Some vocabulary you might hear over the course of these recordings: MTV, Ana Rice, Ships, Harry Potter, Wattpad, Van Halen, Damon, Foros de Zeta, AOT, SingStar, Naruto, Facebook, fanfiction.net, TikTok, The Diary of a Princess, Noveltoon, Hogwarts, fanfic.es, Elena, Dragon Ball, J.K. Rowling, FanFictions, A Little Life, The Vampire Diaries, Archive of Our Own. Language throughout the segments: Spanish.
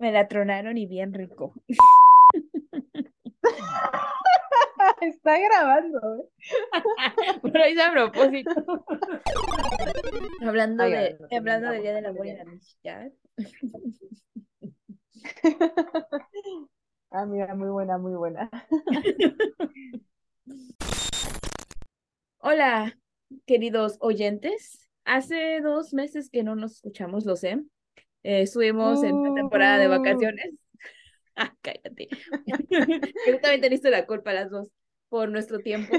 Me la tronaron y bien rico. Está grabando, ¿eh? Pero hice a propósito. Hablando del Día del Amor y la Amistad. Ah, mira, muy buena, muy buena. Hola, queridos oyentes. Hace 2 meses que no nos escuchamos, lo sé. Estuvimos en la temporada de vacaciones. Ah, cállate. Yo también teniste la culpa las dos por nuestro tiempo.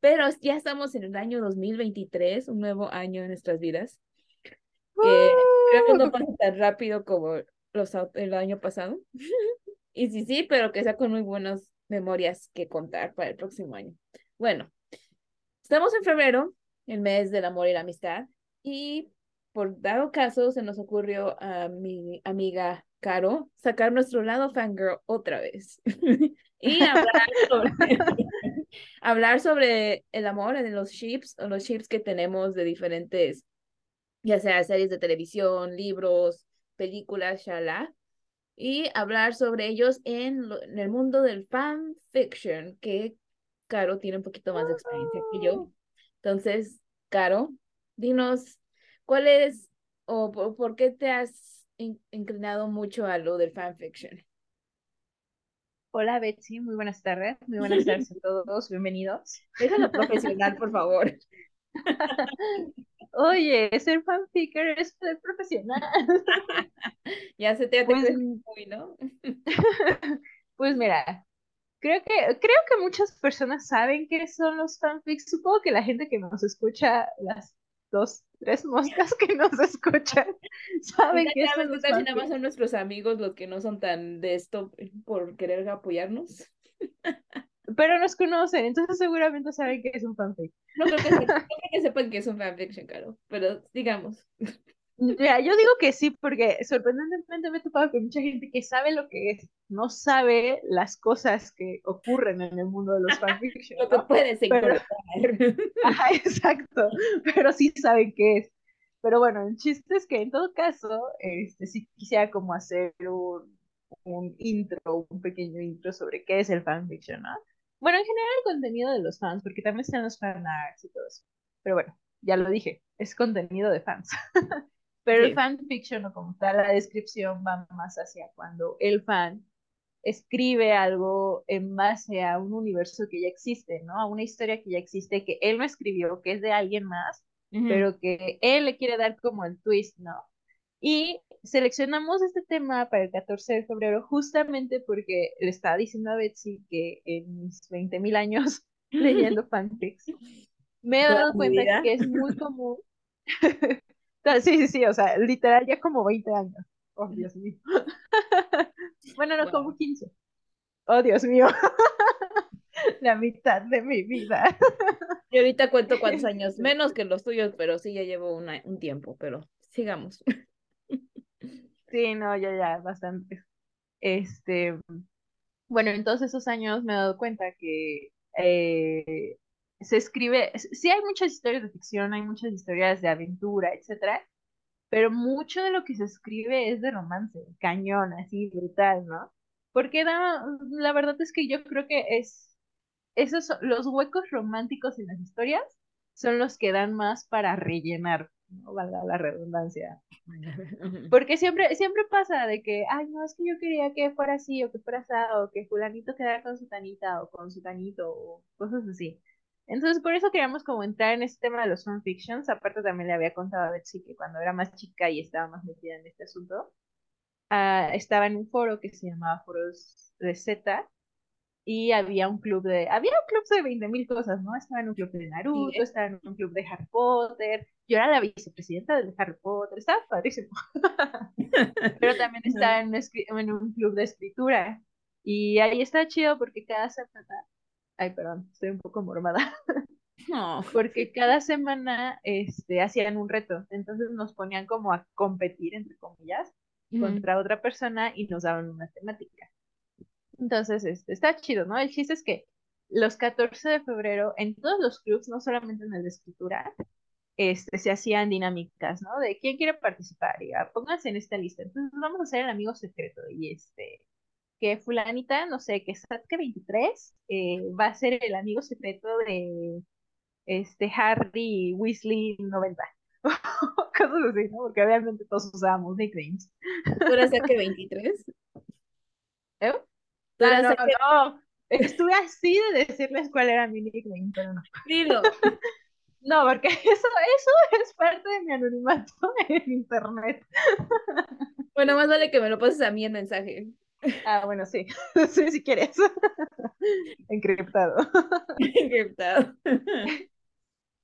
Pero ya estamos en el año 2023, un nuevo año en nuestras vidas. Que creo que no pasa tan rápido como el año pasado. Y sí, pero que sea con muy buenas memorias que contar para el próximo año. Bueno, estamos en febrero, el mes del amor y la amistad. Y por dado caso, se nos ocurrió a mi amiga Caro sacar nuestro lado fangirl otra vez. Y hablar sobre el amor de los ships, o los ships que tenemos de diferentes, ya sea series de televisión, libros, películas, shalá, y hablar sobre ellos en el mundo del fanfiction, que Caro tiene un poquito más de experiencia que yo. Entonces, Caro, dinos, ¿cuál es o por qué te has inclinado mucho a lo del fanfiction? Hola, Betsy, muy buenas tardes a todos, bienvenidos. Déjalo profesional, por favor. Oye, ser fanficker es ser profesional. Ya se te hace muy, ¿no? Pues mira, creo que muchas personas saben qué son los fanfics. Supongo que la gente que nos escucha, las 2, 3 moscas que nos escuchan, saben qué son los fanfics. Nada más son nuestros amigos los que no son tan de esto por querer apoyarnos. Pero nos conocen, entonces seguramente saben que es un fanfic. No creo que, sepan que es un fanfiction, Caro, pero digamos. Mira, yo digo que sí, porque sorprendentemente me he topado con mucha gente que sabe lo que es, no sabe las cosas que ocurren en el mundo de los fanfictions. Lo que puedes encontrar. Ajá, exacto, pero sí saben qué es. Pero bueno, el chiste es que en todo caso, sí quisiera como hacer un pequeño intro sobre qué es el fanfiction, ¿no? Bueno, en general el contenido de los fans, porque también están los fanarts y todo eso. Pero bueno, ya lo dije, es contenido de fans. Pero sí, el fanfiction, o como tal, la descripción va más hacia cuando el fan escribe algo en base a un universo que ya existe, ¿no? A una historia que ya existe, que él no escribió, que es de alguien más, pero que él le quiere dar como el twist, ¿no? Y seleccionamos este tema para el 14 de febrero justamente porque le estaba diciendo a Betsy que en mis 20,000 años leyendo fanfics me he dado cuenta que es muy común. Sí, o sea, literal ya como 20 años. Oh, Dios mío. Bueno, no, como 15. Oh, Dios mío. La mitad de mi vida. Y ahorita cuento cuántos años, menos que los tuyos, pero sí, ya llevo un tiempo, pero sigamos. Sí, no, ya, bastante. Bueno, en todos esos años me he dado cuenta que se escribe, sí hay muchas historias de ficción, hay muchas historias de aventura, etcétera, pero mucho de lo que se escribe es de romance, cañón, así, brutal, ¿no? Porque la verdad es que yo creo que los huecos románticos en las historias son los que dan más para rellenar, no valga la redundancia, porque siempre pasa de que, ay, no, es que yo quería que fuera así, o que fuera así, o que fulanito quedara con sutanita, o con sutanito, o cosas así. Entonces, por eso queríamos como entrar en este tema de los fanfictions. Aparte, también le había contado a Betsy que cuando era más chica y estaba más metida en este asunto, estaba en un foro que se llamaba Foros de Zeta, y había un club de 20,000 cosas, ¿no? Estaba en un club de Naruto, sí, estaba en un club de Harry Potter, yo era la vicepresidenta de Harry Potter, estaba padrísimo. Pero también estaba en un club de escritura, y ahí está chido porque cada semana, ay, perdón, estoy un poco mormada, porque cada semana hacían un reto, entonces nos ponían como a competir, entre comillas, contra otra persona y nos daban una temática. Entonces, está chido, ¿no? El chiste es que los 14 de febrero, en todos los clubs, no solamente en el de escritura, se hacían dinámicas, ¿no? De quién quiere participar, y pónganse en esta lista. Entonces vamos a hacer el amigo secreto, y que fulanita, no sé, que Satka 23 va a ser el amigo secreto de Harry Weasley 90. Cosas así, ¿no? Porque realmente todos usábamos nicknames. ¿Tú eras Satka 23? ¿Eh? No. Estuve así de decirles cuál era mi nickname, pero no. Dilo. No, porque eso es parte de mi anonimato en internet. Bueno, más vale que me lo pases a mí en mensaje. Ah, bueno, sí. Sí, si quieres. Encriptado. Encriptado.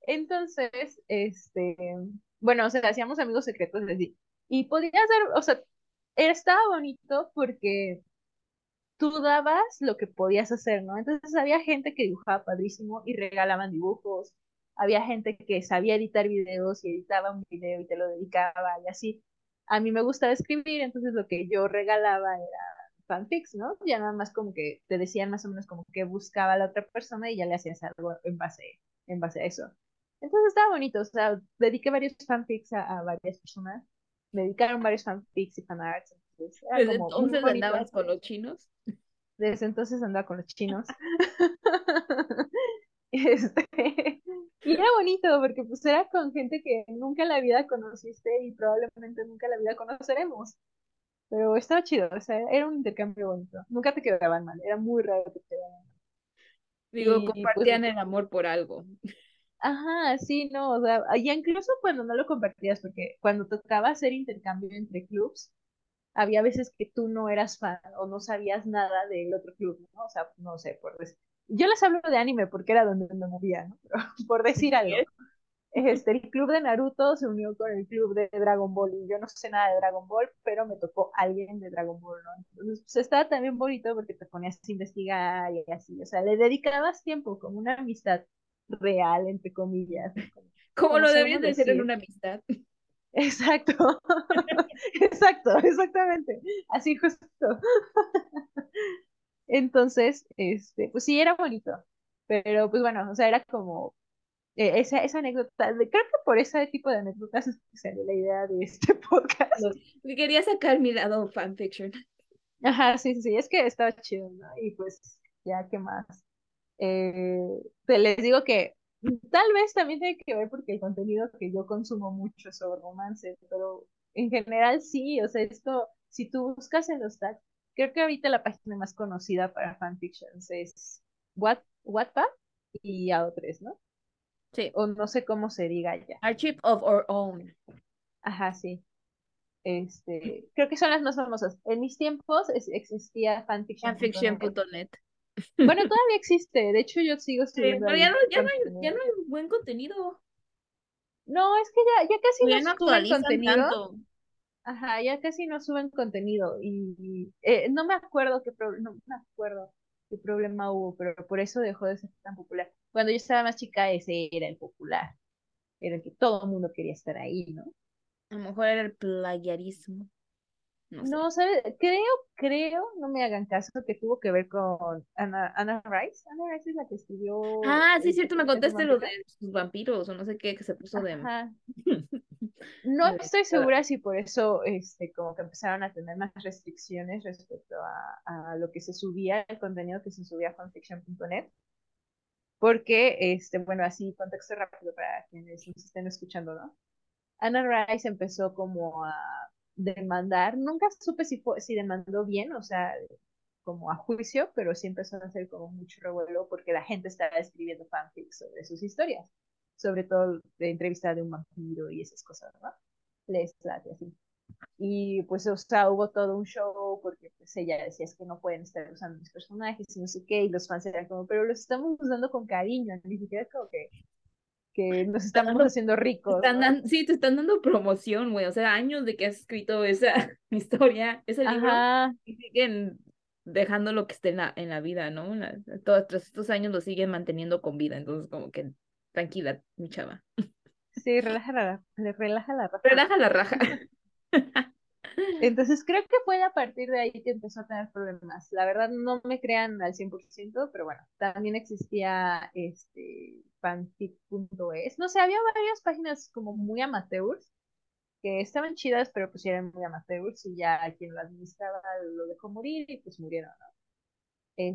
Entonces, bueno, o sea, hacíamos amigos secretos así. Y podías dar, o sea, estaba bonito porque tú dabas lo que podías hacer, ¿no? Entonces había gente que dibujaba padrísimo y regalaban dibujos, había gente que sabía editar videos y editaba un video y te lo dedicaba y así. A mí me gustaba escribir, entonces lo que yo regalaba era fanfics, ¿no? Ya nada más como que te decían más o menos como que buscaba a la otra persona y ya le hacías algo en base a eso. Entonces estaba bonito, o sea, dediqué varios fanfics a varias personas, me dedicaron varios fanfics y fanarts. ¿Desde entonces andabas con los chinos? Desde entonces andaba con los chinos. Y era bonito porque pues era con gente que nunca en la vida conociste y probablemente nunca en la vida conoceremos. Pero estaba chido, o sea, era un intercambio bonito. Nunca te quedaban mal, era muy raro que te quedaban mal. Digo, y compartían pues el amor por algo. Ajá, sí, no, o sea, y incluso cuando no lo compartías, porque cuando tocaba hacer intercambio entre clubs, había veces que tú no eras fan o no sabías nada del otro club, ¿no? O sea, no sé, por decir. Yo les hablo de anime porque era donde me movía, ¿no? Pero, por decir algo. El club de Naruto se unió con el club de Dragon Ball, y yo no sé nada de Dragon Ball, pero me tocó alguien de Dragon Ball, ¿no? Entonces, pues estaba también bonito porque te ponías a investigar y así. O sea, le dedicabas tiempo como una amistad real, entre comillas. Como lo deberías de ser en una amistad. Exacto, exacto, exactamente, así justo. Entonces, pues sí, era bonito, pero pues bueno, o sea, era como esa anécdota, creo que por ese tipo de anécdotas es que salió la idea de este podcast. Quería sacar mi lado fanfiction. Ajá, sí, es que estaba chido, ¿no? Y pues, ya, ¿qué más? Pues les digo que tal vez también tiene que ver porque el contenido que yo consumo mucho es sobre romance, pero en general sí, o sea, esto, si tú buscas en los tags, creo que ahorita la página más conocida para fanfictions es Wattpad y AO3, ¿no? Sí. O no sé cómo se diga ya. Archive of Our Own. Ajá, sí. Creo que son las más famosas. En mis tiempos existía fanfiction.net. Bueno, todavía existe, de hecho yo sigo subiendo. Pero ya no hay buen contenido. No, es que ya casi ya no suben contenido. Tanto. Ajá, ya casi no suben contenido. Y no me acuerdo qué problema hubo, pero por eso dejó de ser tan popular. Cuando yo estaba más chica, ese era el popular. Era el que todo el mundo quería estar ahí, ¿no? A lo mejor era el plagiarismo. No, ¿sabes? Creo, no me hagan caso, que tuvo que ver con Ana Rice. Ana Rice es la que escribió... Ah, sí, cierto, me contaste lo de sus vampiros, o no sé qué, que se puso de... No estoy segura si por eso como que empezaron a tener más restricciones respecto a lo que se subía, el contenido que se subía a fanfiction.net, porque, bueno, así, contexto rápido para quienes nos estén escuchando, ¿no? Ana Rice empezó como a demandar, nunca supe si demandó bien, o sea, como a juicio, pero sí empezó a hacer como mucho revuelo porque la gente estaba escribiendo fanfics sobre sus historias, sobre todo de entrevista de un vampiro y esas cosas, ¿no? Les plate así. Y pues, o sea, hubo todo un show porque pues ella decía, es que no pueden estar usando mis personajes y no sé qué, y los fans eran como, pero los estamos usando con cariño, ni siquiera es como que nos estamos haciendo ricos. Sí, te están dando promoción, güey. O sea, años de que has escrito esa historia, ese libro, y siguen dejando lo que esté en la vida, ¿no? Tras estos años lo siguen manteniendo con vida. Entonces, como que tranquila, mi chava. Sí, relaja la raja. Entonces creo que fue a partir de ahí que empezó a tener problemas. La verdad no me crean al 100%, pero bueno, también existía fanfic.es. No sé, había varias páginas como muy amateurs, que estaban chidas, pero pues eran muy amateurs y ya quien lo administraba lo dejó morir y pues murieron, ¿no?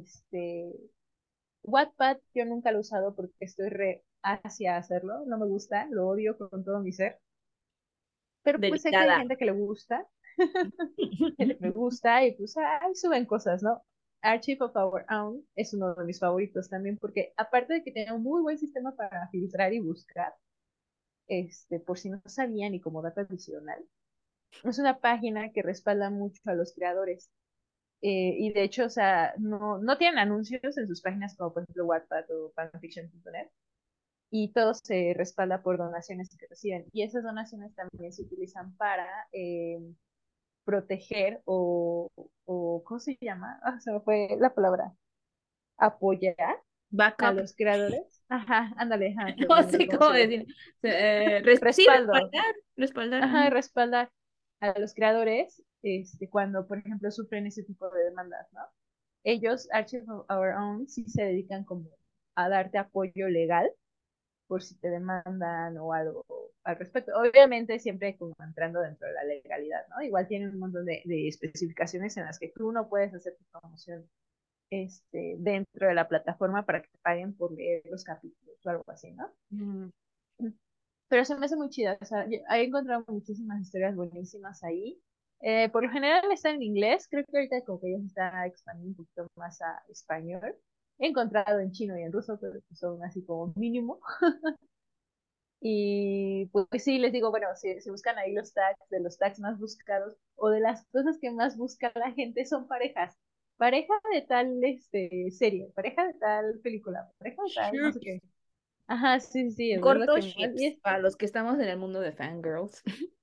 Wattpad yo nunca lo he usado porque estoy re hacia hacerlo, no me gusta, lo odio con todo mi ser. Pero pues sé que hay gente que le gusta, que me gusta y pues ahí suben cosas, ¿no? Archive of Our Own es uno de mis favoritos también porque aparte de que tiene un muy buen sistema para filtrar y buscar, por si no sabían y como dato adicional, es una página que respalda mucho a los creadores. Y de hecho, o sea, no tienen anuncios en sus páginas como por ejemplo Wattpad o fanfiction.net, y todo se respalda por donaciones que reciben, y esas donaciones también se utilizan para proteger o ¿cómo se llama? Ah, se me fue la palabra, apoyar Back a up. Los creadores. Ajá, ándale. Ajá, no sé cómo decir. Respaldar. Ajá, respaldar a los creadores cuando, por ejemplo, sufren ese tipo de demandas, ¿no? Ellos, Archive of Our Own, sí se dedican como a darte apoyo legal por si te demandan o algo al respecto. Obviamente siempre como entrando dentro de la legalidad, ¿no? Igual tienen un montón de especificaciones en las que tú no puedes hacer tu promoción dentro de la plataforma para que te paguen por leer los capítulos o algo así, ¿no? Pero se me hace muy chida, o sea, he encontrado muchísimas historias buenísimas ahí. Por lo general está en inglés, creo que ahorita como que ya se está expandiendo un poquito más a español. He encontrado en chino y en ruso, pero son así como mínimo. Y pues sí, les digo, bueno, si buscan ahí los tags, de los tags más buscados o de las cosas que más busca la gente son parejas. Pareja de tal serie, pareja de tal película, pareja de tal, no sé qué. Ajá, sí. Corto ships para los que estamos en el mundo de fangirls,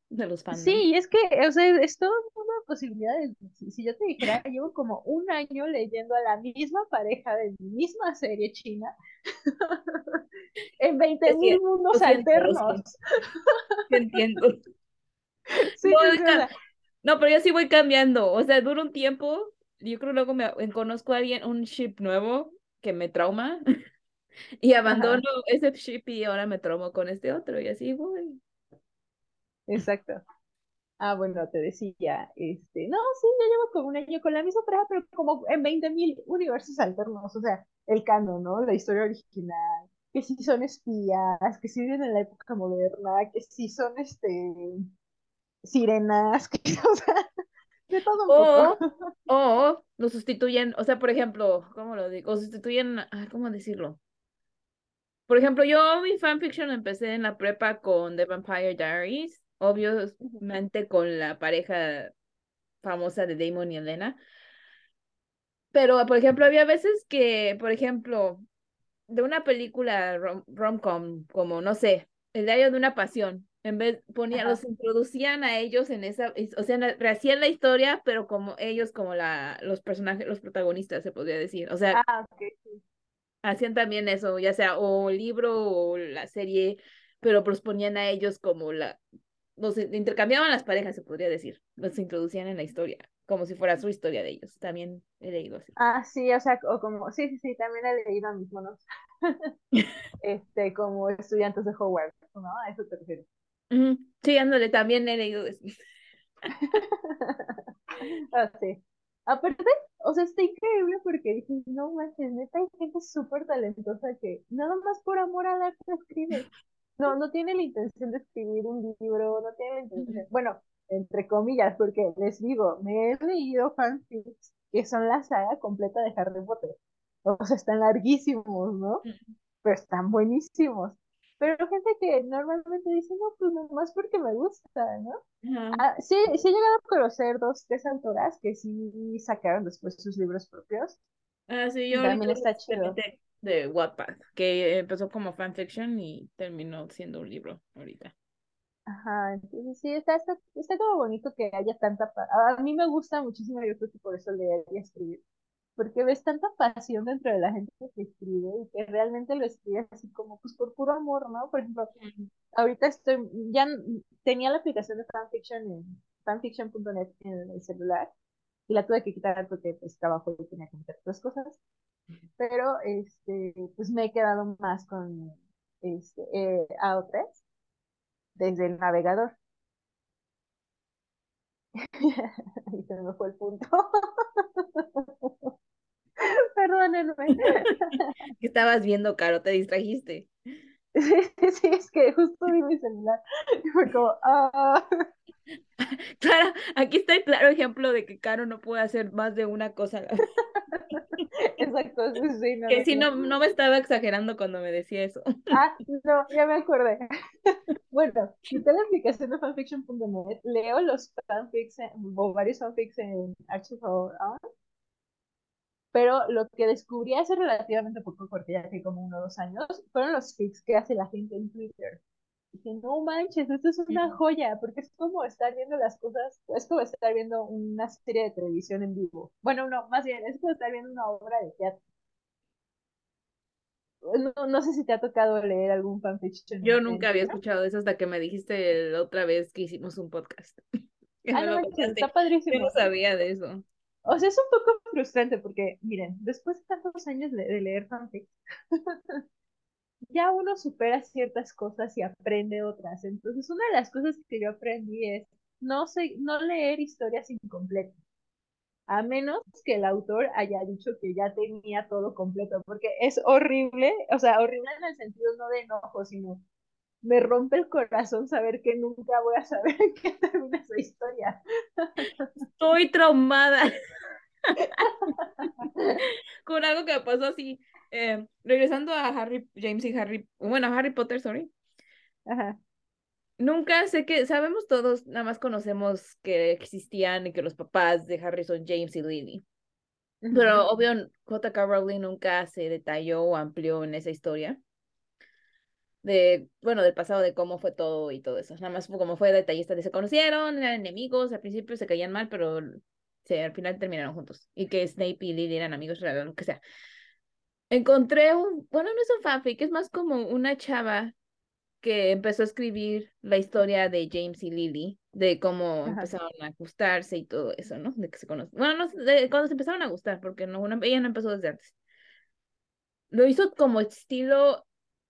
de los fans. Sí, es que, o sea, es todo una posibilidad. Si yo te dijera, llevo como un año leyendo a la misma pareja de mi misma serie china en 20,000 mundos alternos. Te entiendo. Sí, no, pero yo sí voy cambiando, o sea, dura un tiempo. Yo creo que luego conozco a alguien, un ship nuevo que me trauma y abandono ese ship y ahora me traumo con este otro y así voy. Exacto. Ah, bueno, te decía, no, sí, yo llevo como un año con la misma pareja, pero como en 20,000 universos alternos, o sea, el canon, ¿no? La historia original, que sí son espías, que sí viven en la época moderna, que sí son, sirenas, que, o sea... De todo un poco. O lo sustituyen, o sea, por ejemplo, ¿cómo lo digo? O sustituyen, ¿cómo decirlo? Por ejemplo, yo mi fanfiction empecé en la prepa con The Vampire Diaries, obviamente con la pareja famosa de Damon y Elena. Pero, por ejemplo, había veces que, por ejemplo, de una película rom-com, como, no sé, El Diario de una Pasión, en vez los introducían a ellos en esa, o sea, rehacían la historia, pero como ellos, como los personajes, los protagonistas, se podría decir, o sea, hacían también eso, ya sea o el libro o la serie, pero los ponían a ellos como los intercambiaban las parejas, se podría decir, los introducían en la historia, como si fuera su historia de ellos, también he leído así. Ah, sí, o sea, o como, sí, también he leído a mis monos, como estudiantes de Hogwarts, ¿no? A eso te refieres. Sí, ándale, también he leído eso. Sí. Aparte, o sea, está increíble porque dije, no manches, neta, hay gente súper talentosa que nada más por amor al arte escribe. No tiene la intención de escribir un libro, no tiene la intención, bueno, entre comillas, porque les digo, me he leído fanfics que son la saga completa de Harry Potter. O sea, están larguísimos, ¿no? Pero están buenísimos. Pero gente que normalmente dice, no, pues nomás porque me gusta, ¿no? Sí he llegado a conocer 2, 3 autoras que sí sacaron después sus libros propios. Ah, sí, yo también está chido. De Wattpad, que empezó como fanfiction y terminó siendo un libro ahorita. Ajá, entonces sí, está como bonito que haya tanta... A mí me gusta muchísimo, yo creo que por eso leer y escribir. Porque ves tanta pasión dentro de la gente que escribe y que realmente lo escribe así como pues por puro amor, ¿no? Por ejemplo, ahorita ya tenía la aplicación de fanfiction fanfiction.net en el celular y la tuve que quitar porque pues trabajo y tenía que meter otras cosas, pero pues me he quedado más con AO3 desde el navegador. Y se me fue el punto. Perdónenme. ¿Qué estabas viendo, Caro? ¿Te distrajiste? Sí, es que justo vi mi celular y fue como, ah. Claro, aquí está el claro ejemplo de que Caro no puede hacer más de una cosa. Exacto, sí, no. Que sí, no me estaba exagerando cuando me decía eso. Ah, no, ya me acordé. Bueno, quité la aplicación de fanfiction.net, leo los fanfics o varios fanfics en Archive of Our Own. Pero lo que descubrí hace relativamente poco, porque ya que como 1 o 2 años, fueron los fics que hace la gente en Twitter. Y dije, no manches, esto es una joya, porque es como estar viendo las cosas, es como estar viendo una serie de televisión en vivo. Bueno, no, más bien, es como estar viendo una obra de teatro. No sé si te ha tocado leer algún fanfiction. Yo nunca había escuchado eso hasta que me dijiste la otra vez que hicimos un podcast. Ah, no manches, está padrísimo. Yo no sabía de eso. O sea, es un poco frustrante porque, miren, después de tantos años de leer fanfic, ya uno supera ciertas cosas y aprende otras. Entonces, una de las cosas que yo aprendí es no leer historias incompletas, a menos que el autor haya dicho que ya tenía todo completo, porque es horrible, o sea, horrible en el sentido no de enojo, sino me rompe el corazón saber que nunca voy a saber en qué termina esa historia. Estoy traumada. Con algo que pasó así. Regresando a Harry Potter, sorry. Ajá. Nunca sé que, sabemos todos, nada más conocemos que existían y que los papás de Harry son James y Lily. Uh-huh. Pero obvio, J.K. Rowling nunca se detalló o amplió en esa historia. Del pasado, de cómo fue todo y todo eso. Nada más como fue detallista de se conocieron, eran enemigos, al principio se caían mal, pero al final terminaron juntos. Y que Snape y Lily eran amigos, lo que sea. Encontré no es un fanfic, es más como una chava que empezó a escribir la historia de James y Lily, de cómo Ajá. empezaron a gustarse y todo eso, ¿no? De que se conocen. Bueno, no, de cuando se empezaron a gustar, porque ella no empezó desde antes. Lo hizo como estilo...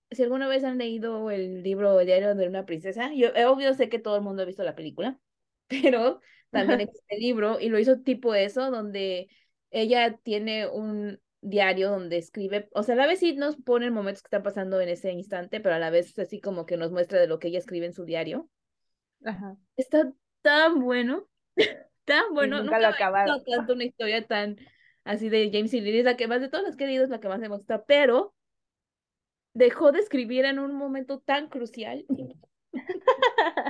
Si alguna vez han leído el libro El Diario de una Princesa, yo obvio sé que todo el mundo ha visto la película, pero también existe el libro, y lo hizo tipo eso, donde ella tiene un diario donde escribe, o sea, a la vez sí nos pone momentos que están pasando en ese instante, pero a la vez así como que nos muestra de lo que ella escribe en su diario. Ajá. Está tan bueno, tan bueno. Nunca lo acabaron. Tanto una historia tan así de James y Lily, es la que más de todas las que he leído es la que más me gusta, pero... dejó de escribir en un momento tan crucial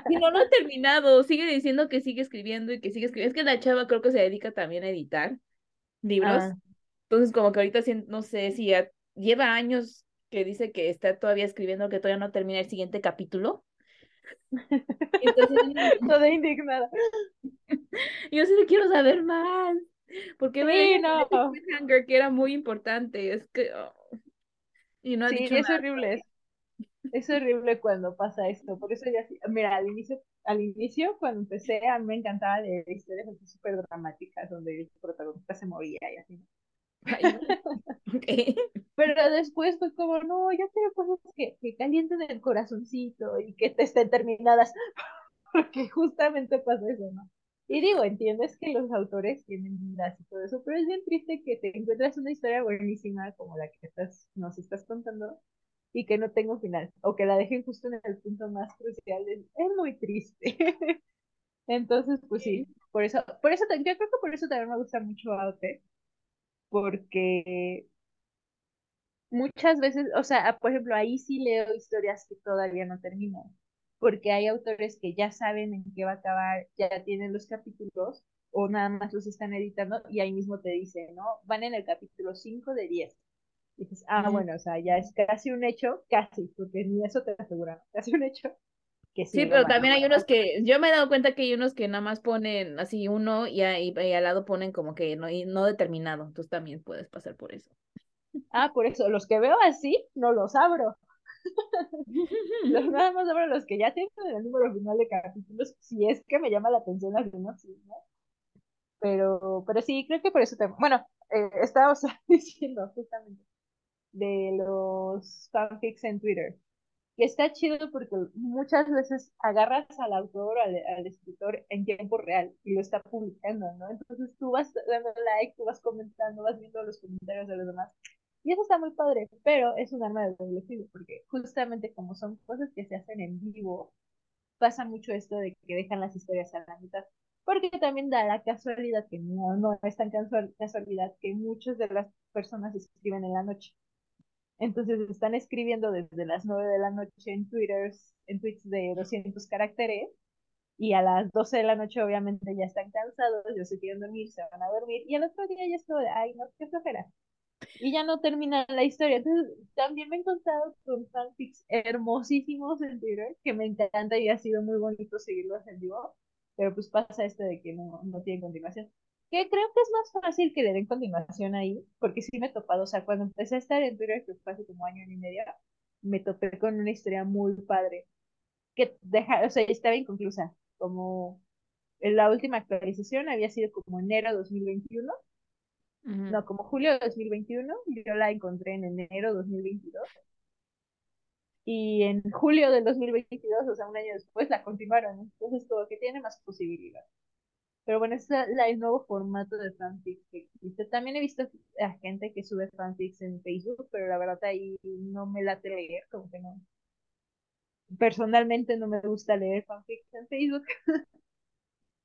y no lo ha terminado, sigue diciendo que sigue escribiendo y que sigue escribiendo. Es que la chava creo que se dedica también a editar libros, entonces como que ahorita no sé si ya lleva años que dice que está todavía escribiendo, que todavía no termina el siguiente capítulo. Entonces toda indignada, yo sí le quiero saber más porque Hunger, que era muy importante, es que y no sí, es nada. Horrible. Es horrible cuando pasa esto. Por eso ya, mira, al inicio cuando empecé, a mí me encantaba leer historias así súper dramáticas donde el protagonista se moría y así. Okay. Pero después fue como, no, ya quiero cosas que calienten el corazoncito y que te estén terminadas. Porque justamente pasa eso, ¿no? Y digo, entiendes que los autores tienen vidas y todo eso, pero es bien triste que te encuentras una historia buenísima como la que nos estás contando y que no tenga final, o que la dejen justo en el punto más crucial. Es muy triste. Entonces, pues sí, por eso yo creo que por eso también me gusta mucho AOT, porque muchas veces, o sea, por ejemplo, ahí sí leo historias que todavía no terminan, porque hay autores que ya saben en qué va a acabar, ya tienen los capítulos, o nada más los están editando, y ahí mismo te dicen, ¿no? Van en el capítulo 5 de 10. Y dices, bueno, o sea, ya es casi un hecho, casi, porque ni eso te asegura, casi un hecho. Que sí, pero también hay unos que, yo me he dado cuenta que hay unos que nada más ponen así uno, y al lado ponen como que no determinado, entonces también puedes pasar por eso. Por eso, los que veo así, no los abro. Los nada más sobre los que ya tienen el número final de capítulos, si es que me llama la atención la sinopsis, ¿no? Pero sí, creo que por eso te... Bueno, estábamos diciendo justamente de los fanfics en Twitter. Que está chido porque muchas veces agarras al autor, al escritor en tiempo real y lo está publicando, ¿no? Entonces tú vas dando like, tú vas comentando, vas viendo los comentarios de los demás. Y eso está muy padre, pero es un arma de doble filo porque justamente como son cosas que se hacen en vivo, pasa mucho esto de que dejan las historias a la mitad. Porque también da la casualidad, que no es tan casualidad, que muchas de las personas escriben en la noche. Entonces están escribiendo desde las 9 de la noche en Twitter, en tweets de 200 caracteres, y a las 12 de la noche obviamente ya están cansados, ya se quieren dormir, se van a dormir, y al otro día ya es todo, ay no, qué flojera. Y ya no termina la historia. Entonces también me he encontrado con fanfics hermosísimos en Twitter, que me encanta y ha sido muy bonito seguirlos en vivo, pero pues pasa esto de que no tienen continuación. Que creo que es más fácil que le den continuación ahí, porque sí me he topado, o sea, cuando empecé a estar en Twitter, que fue hace como año y medio, me topé con una historia muy padre, que o sea, estaba inconclusa, como en la última actualización había sido como enero 2021, uh-huh. No, como julio 2021, yo la encontré en enero 2022, y en julio del 2022, o sea, un año después, la continuaron, entonces como que tiene más posibilidades. Pero bueno, es el nuevo formato de fanfic que existe. También he visto a gente que sube fanfics en Facebook, pero la verdad ahí no me late leer, como que no. Personalmente no me gusta leer fanfics en Facebook.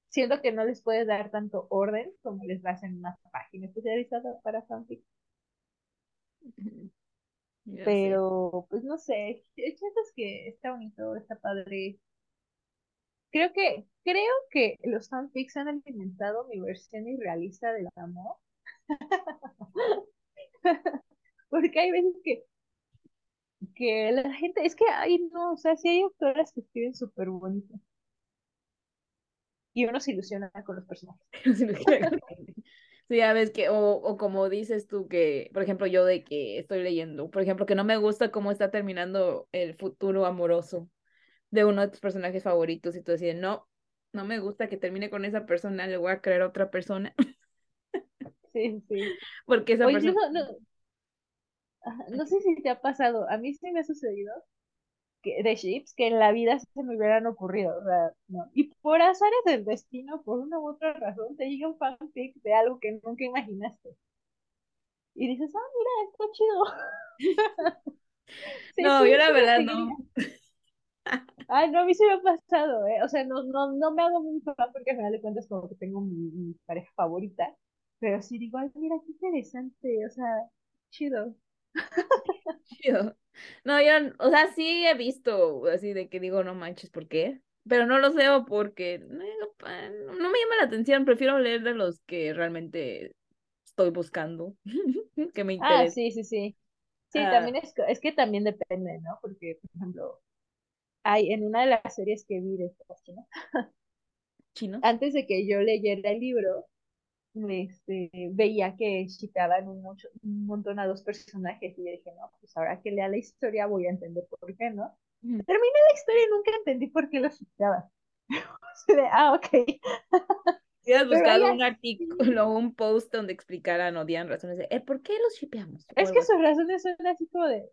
Siento que no les puedes dar tanto orden como les das en una página especializada para fanfic. Yeah, pero, sí. Pues no sé, el chiste es que está bonito, está padre. Creo que los fanfics han alimentado mi versión irrealista del amor. Porque hay veces que la gente... Es que, ay, no, o sea, sí hay autoras que escriben súper bonito. Y uno se ilusiona con los personajes. Sí, ya ves que, o como dices tú que, por ejemplo, yo de que estoy leyendo, por ejemplo, que no me gusta cómo está terminando el futuro amoroso de uno de tus personajes favoritos, y tú decides, no me gusta que termine con esa persona, le voy a crear otra persona. Sí, sí. Porque esa persona... No sé si te ha pasado, a mí sí me ha sucedido, que, de ships, que en la vida se me hubieran ocurrido, o sea, no. Y por azares del destino, por una u otra razón, te llega un fanfic de algo que nunca imaginaste. Y dices, mira, está chido. Sí, no, sí, yo la verdad no. Ay, no, a mí se me ha pasado, ¿eh? O sea, no me hago muy fan porque al final de cuentas como que tengo mi pareja favorita, pero sí digo, ay, mira, qué interesante, o sea, chido. Chido. No, yo, o sea, sí he visto así de que digo, no manches, ¿por qué? Pero no los leo porque no me llama la atención, prefiero leer de los que realmente estoy buscando, que me interesa. Ah, sí. Sí, también es que también depende, ¿no? Porque, por ejemplo... Ay, en una de las series que vi de estas chinas, ¿chino? Antes de que yo leyera el libro, veía que shippeaban un montón a dos personajes, y yo dije, no, pues ahora que lea la historia voy a entender por qué, ¿no? Mm. Terminé la historia y nunca entendí por qué los shippeaban. Ok. Si has buscado un artículo, un post donde explicaran o dieran razones de, ¿por qué los shippeamos? Es que sus razones son así como de,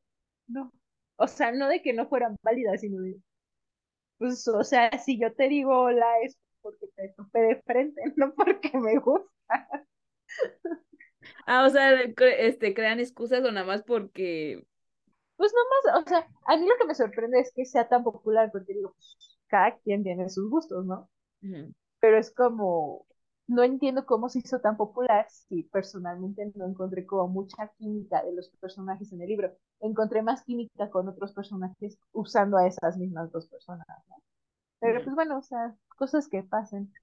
no. O sea, no de que no fueran válidas, sino de... Pues, o sea, si yo te digo hola es porque te topé de frente, no porque me gusta. Ah, o sea, crean excusas o nada más porque... Pues nada más, o sea, a mí lo que me sorprende es que sea tan popular, porque digo, pues, cada quien tiene sus gustos, ¿no? Uh-huh. Pero es como... No entiendo cómo se hizo tan popular si personalmente no encontré como mucha química de los personajes en el libro. Encontré más química con otros personajes usando a esas mismas dos personas, ¿no? Pero pues bueno, o sea, cosas que pasen.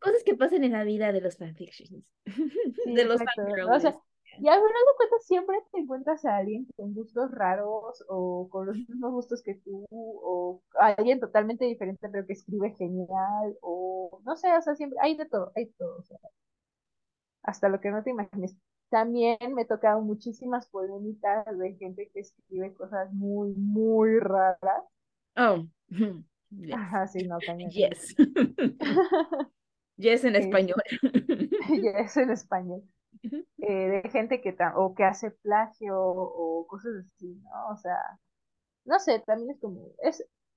Cosas que pasen en la vida de los fanfictions. Sí, de los fangirls. O sea, y al final de cuentas siempre te encuentras a alguien con gustos raros o con los mismos gustos que tú o alguien totalmente diferente pero que escribe genial o no sé, o sea, siempre hay de todo, o sea, hasta lo que no te imagines. También me tocaron muchísimas polémicas de gente que escribe cosas muy, muy raras. Oh, yes. Ajá, sí, no, también. Yes. Yes en español. Yes en español. De gente que o que hace plagio o cosas así, ¿no? O sea, no sé, también es como,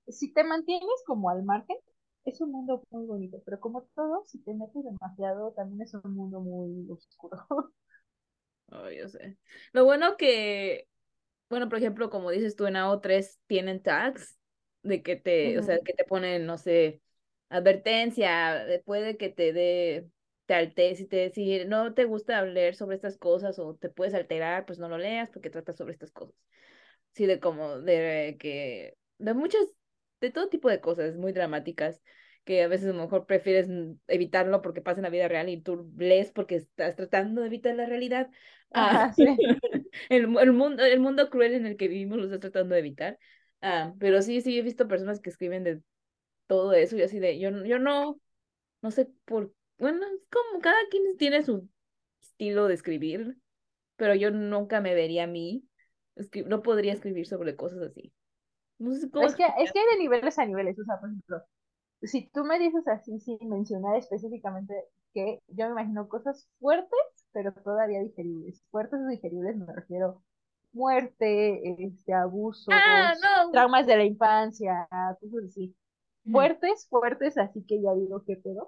si te mantienes como al margen, es un mundo muy bonito, pero como todo, si te metes demasiado, también es un mundo muy oscuro. Oh, yo sé. Lo bueno que, bueno, por ejemplo, como dices tú en AO3, tienen tags de que te, o sea, que te ponen, no sé, advertencia, puede que te dé, te altere, si no te gusta leer sobre estas cosas o te puedes alterar, pues no lo leas porque trata sobre estas cosas. Sí, de como, de que, de muchas, de todo tipo de cosas muy dramáticas, que a veces a lo mejor prefieres evitarlo porque pasa en la vida real y tú lees porque estás tratando de evitar la realidad. Ajá, sí. el mundo cruel en el que vivimos lo estás tratando de evitar. Pero sí, he visto personas que escriben de todo eso y así de, yo no sé por, bueno, es como cada quien tiene su estilo de escribir, pero yo nunca me vería a mí, no podría escribir sobre cosas así. No sé cómo es que hay de niveles a niveles, o sea, por ejemplo, si tú me dices así sin mencionar específicamente que yo me imagino cosas fuertes, pero todavía digeribles. Fuertes o digeribles me refiero muerte, abusos, no. Traumas de la infancia, cosas así. Fuertes, así que ya digo qué pedo.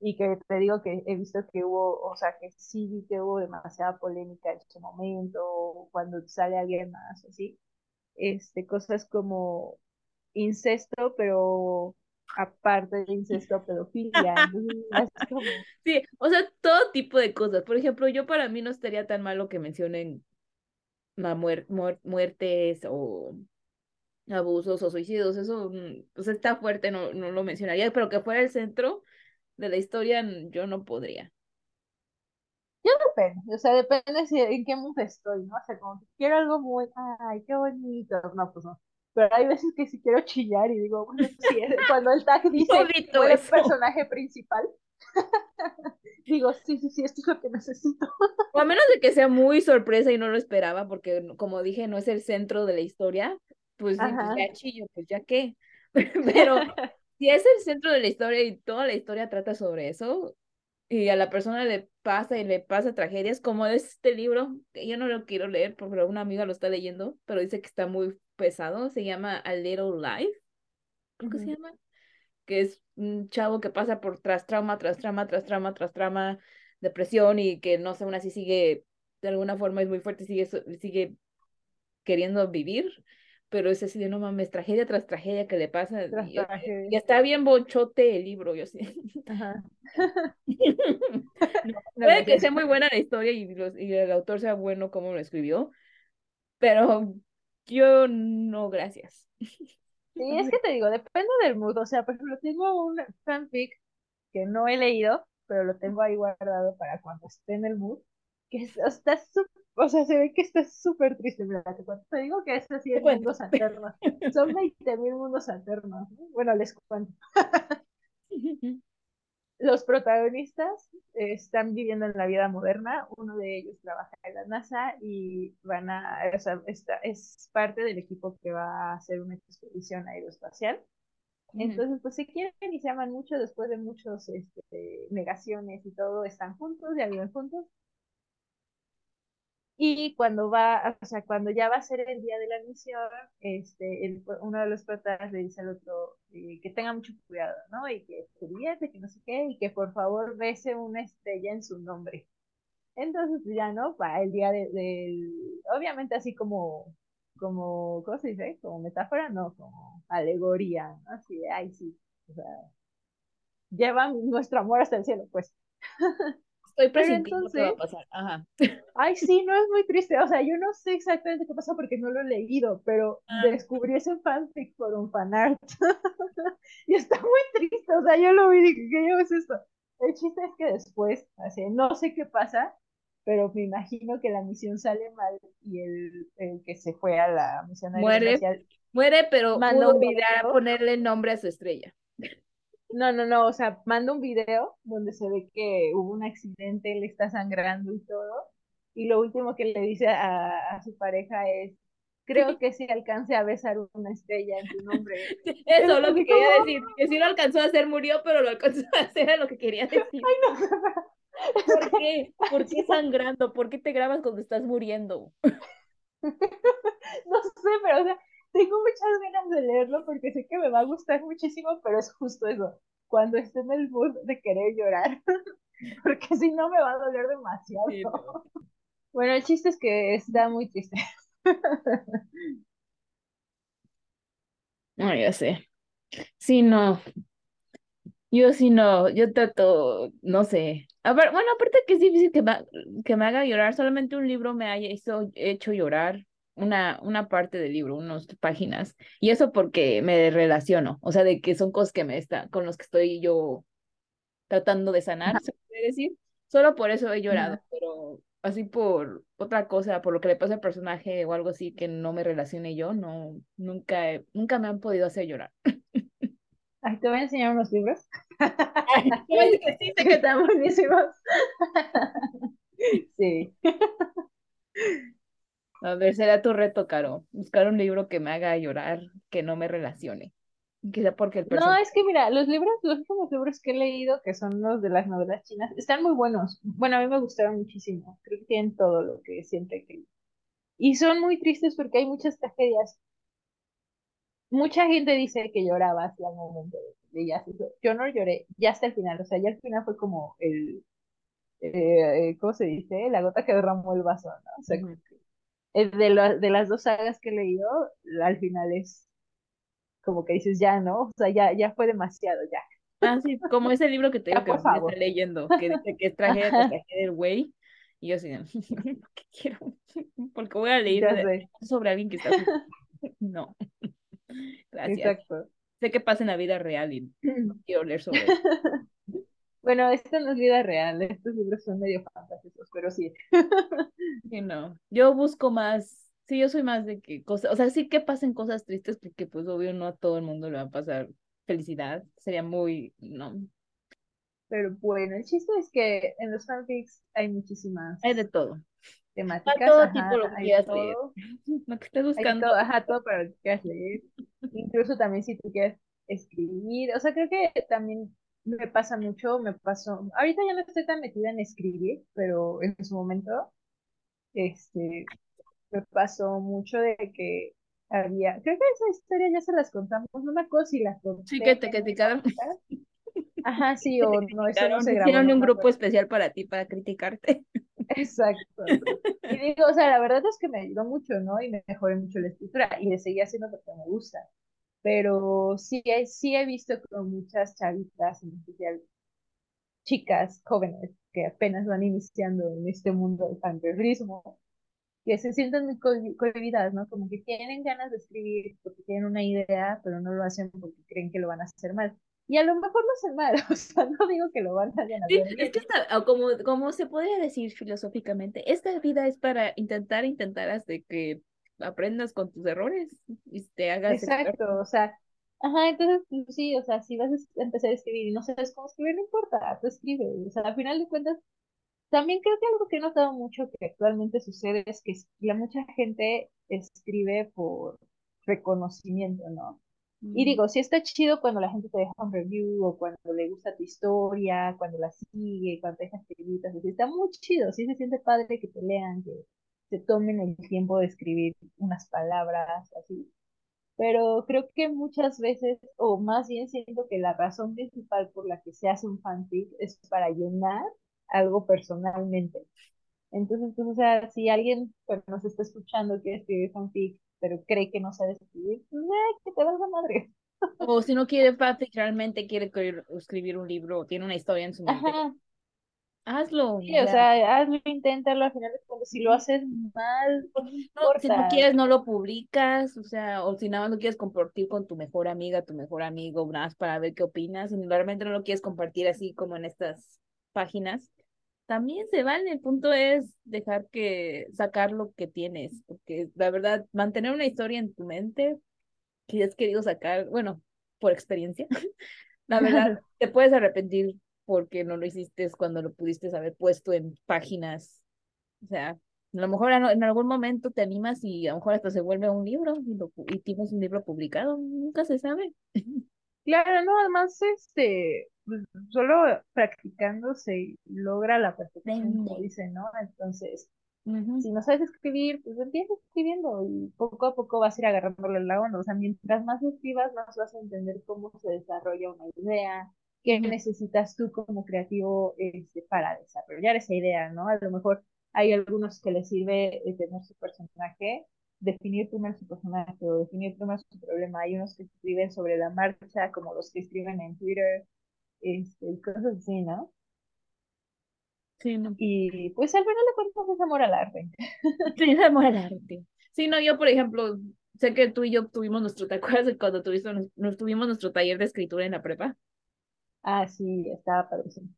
Y que te digo que he visto que hubo, o sea, que sí que hubo demasiada polémica en su momento, cuando sale alguien más, así. Cosas como incesto, pero aparte de incesto, pedofilia. Sí, o sea, todo tipo de cosas. Por ejemplo, yo para mí no estaría tan malo que mencionen muertes o abusos o suicidios. Eso, o sea, está fuerte, no lo mencionaría, pero que fuera el centro de la historia, yo no podría. Yo depende, o sea, depende en qué mundo estoy, ¿no? O sea, como que quiero algo muy, ay, qué bonito, no, pues no. Pero hay veces que sí quiero chillar y digo, bueno, sí, cuando el tag dice ¿cuál es el personaje principal? Digo, sí, esto es lo que necesito. O a menos de que sea muy sorpresa y no lo esperaba, porque como dije, no es el centro de la historia, pues ya chillo, pues ya qué. Pero si es el centro de la historia y toda la historia trata sobre eso, y a la persona le pasa tragedias, como es este libro, que yo no lo quiero leer, porque una amiga lo está leyendo, pero dice que está muy pesado, se llama A Little Life, creo que se llama, que es un chavo que pasa por tras trauma, depresión, y que no sé, aún así sigue, de alguna forma es muy fuerte, sigue queriendo vivir, pero es así de, no mames, tragedia tras tragedia que le pasa, y está bien bochote el libro, yo sí. Ajá. Puede que sea muy buena la historia y el autor sea bueno como lo escribió, pero yo no, gracias. Sí, es que te digo, depende del mood, o sea, por ejemplo, tengo un fanfic que no he leído, pero lo tengo ahí guardado para cuando esté en el mood, que está súper, o sea, se ve que está súper triste, ¿verdad? Cuando te digo que es así, bueno, mundos alternos, son 20,000 mundos alternos, ¿no? Bueno, les cuento. Los protagonistas están viviendo en la vida moderna, uno de ellos trabaja en la NASA y van a, o sea, es parte del equipo que va a hacer una expedición aeroespacial. Entonces, pues se quieren y se aman mucho, después de muchos negaciones y todo, están juntos, ya viven juntos. Y cuando ya va a ser el día de la misión, uno de los protagonistas le dice al otro que tenga mucho cuidado, ¿no? Y que se divierte, que no sé qué, y que por favor bese una estrella en su nombre. Entonces ya, ¿no? Para el día obviamente así como, ¿cómo se dice? Como metáfora, no, como alegoría, ¿no? Así de, ay, sí, o sea, llevan nuestro amor hasta el cielo, pues. Estoy presintiendo qué va a pasar. Ajá. Ay, sí, no es muy triste. O sea, yo no sé exactamente qué pasa porque no lo he leído, pero descubrí ese fanfic por un fanart. Y está muy triste. O sea, yo lo vi y dije, ¿qué es esto? El chiste es que después, así, no sé qué pasa, pero me imagino que la misión sale mal y el que se fue a la misión aeroespacial muere, pero manda un video a ponerle nombre a su estrella. No, o sea, manda un video donde se ve que hubo un accidente, le está sangrando y todo, y lo último que le dice a su pareja es: creo que sí alcancé a besar una estrella en tu nombre. Eso, lo que quería decir. Que sí lo alcanzó a hacer, murió, pero lo alcanzó a hacer, era lo que quería decir. Ay, no. ¿Por qué? ¿Por qué sangrando? ¿Por qué te grabas cuando estás muriendo? No sé, pero o sea, tengo muchas ganas de leerlo porque sé que me va a gustar muchísimo, pero es justo eso. Cuando esté en el mood de querer llorar. Porque si no me va a doler demasiado. Sí, no. Bueno, el chiste es que está muy triste. No, ya sé. Sí, no. Yo sí no, yo trato, no sé. A ver, bueno, aparte que es difícil que me haga llorar, solamente un libro me haya hecho llorar, una parte del libro, unas páginas. Y eso porque me relaciono, o sea, de que son cosas que con los que estoy yo tratando de sanar, se puede decir. Solo por eso he llorado, pero así por otra cosa, por lo que le pasa al personaje o algo así que no me relacione yo, no, nunca me han podido hacer llorar. Ay, ¿te voy a enseñar unos libros? Ay, es que sí, que están buenísimos. Sí. A ver, será tu reto, Caro, buscar un libro que me haga llorar, que no me relacione. Quizá porque el personaje... No, es que mira, los últimos libros que he leído, que son los de las novelas chinas, están muy buenos. Bueno, a mí me gustaron muchísimo. Creo que tienen todo lo que siempre he querido. Y son muy tristes porque hay muchas tragedias. Mucha gente dice que lloraba hacia el momento de ya. Yo no lloré ya hasta el final. O sea, ya el final fue como el... ¿cómo se dice? La gota que derramó el vaso, ¿no? O sea, de las dos sagas que he leído, al final es... como que dices, ya, ¿no? O sea, ya fue demasiado, ya. Ah, sí, como ese libro que te digo que estoy leyendo, que dice que es tragedia del güey, y yo así, ¿qué quiero? Porque voy a leer sobre alguien que está... No. Gracias. Exacto. Sé que pasa en la vida real y no quiero leer sobre eso. Bueno, esto no es vida real, estos libros son medio fantásticos, pero sí. Sí, no. Yo busco más... Sí, yo soy más de que cosas, o sea, sí que pasen cosas tristes, porque pues obvio no a todo el mundo le va a pasar felicidad, sería muy, no. Pero bueno, el chiste es que en los fanfics hay muchísimas. Hay de todo. Temáticas. Hay todo tipo lo que quieras leer. Lo que estés buscando. Todo para lo que quieras leer. Incluso también si tú quieres escribir, o sea, creo que también me pasa mucho, ahorita ya no estoy tan metida en escribir, pero en su momento, me pasó mucho de que había... Creo que esa historia ya se las contamos, no me acuerdo si las conté. Sí, que te criticaron. Ajá, sí, o no, eso no se grabó. Hicieron un grupo especial para ti, para criticarte. Exacto. Y digo, o sea, la verdad es que me ayudó mucho, ¿no? Y me mejoré mucho la escritura, y le seguí haciendo porque me gusta. Pero sí he visto con muchas chavitas, en especial chicas jóvenes, que apenas van iniciando en este mundo del fantasismo, que se sienten muy cohibidas, ¿no? Como que tienen ganas de escribir porque tienen una idea, pero no lo hacen porque creen que lo van a hacer mal. Y a lo mejor lo hacen mal, o sea, no digo que lo van a hacer mal. Sí, es que como se podría decir filosóficamente, esta vida es para intentar hasta que aprendas con tus errores y te hagas... Exacto, o sea, ajá, entonces sí, o sea, si vas a empezar a escribir y no sabes cómo escribir, no importa, tú escribes, o sea, al final de cuentas. También creo que algo que he notado mucho que actualmente sucede es que mucha gente escribe por reconocimiento, ¿no? Y digo, sí está chido cuando la gente te deja un review o cuando le gusta tu historia, cuando la sigue, cuando te deja escribitas, está muy chido, sí se siente padre que te lean, que se tomen el tiempo de escribir unas palabras, así. Pero creo que muchas veces, o más bien siento que la razón principal por la que se hace un fanfic es para llenar algo personalmente. Entonces, pues, o sea, si alguien que nos está escuchando quiere escribir fanfic, pero cree que no sabe escribir, que te vas a madre. O si no quiere fanfic, realmente quiere escribir un libro o tiene una historia en su mente. Ajá. Hazlo. Sí, o sea, hazlo, inténtalo, al final, porque si lo haces mal, si no quieres, no lo publicas, o sea, o si nada más lo quieres compartir con tu mejor amiga, tu mejor amigo, nada más para ver qué opinas, y realmente no lo quieres compartir así como en estas páginas, también se vale. El punto es dejar que sacar lo que tienes, porque la verdad, mantener una historia en tu mente que has querido sacar, bueno, por experiencia, la verdad, te puedes arrepentir porque no lo hiciste cuando lo pudiste haber puesto en páginas O sea, a lo mejor en algún momento te animas y a lo mejor hasta se vuelve un libro y tienes un libro publicado, nunca se sabe. Claro, no, además, solo practicando se logra la perfección, como dicen, ¿no? Entonces, si no sabes escribir, pues empieza escribiendo y poco a poco vas a ir agarrándole la onda. O sea, mientras más escribas, más vas a entender cómo se desarrolla una idea, qué necesitas tú como creativo para desarrollar esa idea, ¿no? A lo mejor hay algunos que les sirve tener su personaje, definir primero su personaje o definir primero su problema. Hay unos que escriben sobre la marcha, como los que escriben en Twitter, cosas así, ¿no? Sí, no. Y pues al final de cuentas es amor al arte. Sí, es amor al arte. Sí, no, yo por ejemplo, sé que tú y yo tuvimos nuestro, ¿te acuerdas de cuando tuvimos nuestro taller de escritura en la prepa? Ah, sí, estaba padrísimo.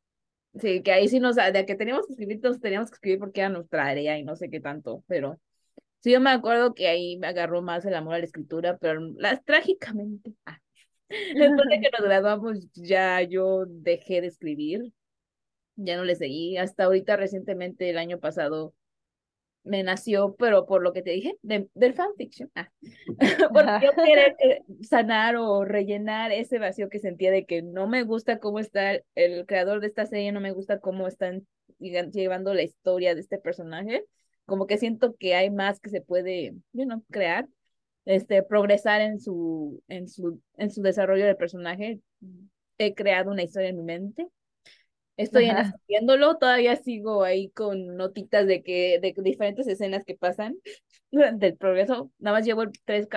Sí, que ahí sí de que teníamos que escribir, nos teníamos que escribir porque era nuestra área y no sé qué tanto, pero sí, yo me acuerdo que ahí me agarró más el amor a la escritura, pero trágicamente, después de que nos graduamos ya yo dejé de escribir. Ya no le seguí, hasta ahorita recientemente el año pasado me nació, pero por lo que te dije, del fanfiction, porque yo quería sanar o rellenar ese vacío que sentía de que no me gusta cómo está el creador de esta serie, no me gusta cómo están llevando la historia de este personaje, como que siento que hay más que se puede, crear, progresar en su desarrollo del personaje. He creado una historia en mi mente. Estoy haciéndolo, todavía sigo ahí con notitas de diferentes escenas que pasan durante el progreso. Nada más llevo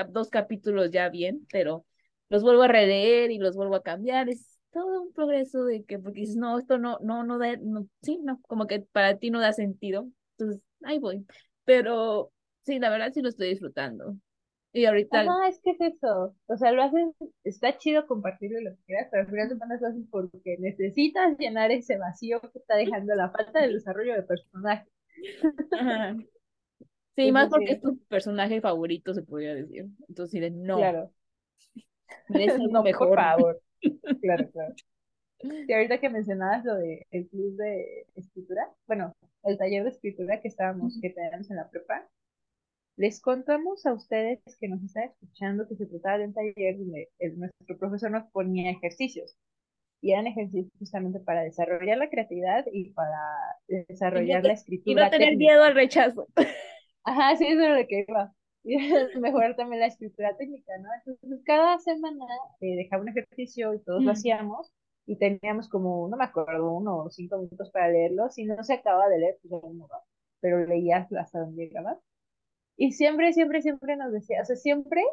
dos capítulos ya bien, pero los vuelvo a releer y los vuelvo a cambiar. Es todo un progreso porque dices, no, esto no da, no, sí, no, como que para ti no da sentido. Entonces, ahí voy. Pero sí, la verdad sí lo estoy disfrutando. Y ahorita... No, es que es eso. O sea, lo haces, está chido compartirlo y lo que quieras, pero al final de cuentas lo haces porque necesitas llenar ese vacío que está dejando la falta del desarrollo de personaje. Ajá. Sí, y más porque es tu personaje favorito, se podría decir. Entonces, dices, no. Claro. Es lo mejor. Por favor. Claro. Y ahorita que mencionabas lo del club de escritura, bueno, el taller de escritura que teníamos en la prepa, les contamos a ustedes que nos están escuchando que se trataba de un taller donde nuestro profesor nos ponía ejercicios. Y eran ejercicios justamente para desarrollar la creatividad y para desarrollar la escritura. Y no tener miedo al rechazo. Ajá, sí, eso es lo que iba. Y mejorar también la escritura técnica, ¿no? Entonces, cada semana dejaba un ejercicio y todos lo hacíamos. Y teníamos como, no me acuerdo, 1 o 5 minutos para leerlo. Si no se acababa de leer, pues no, pero leías hasta donde llegabas. Y siempre nos decía, o sea, siempre,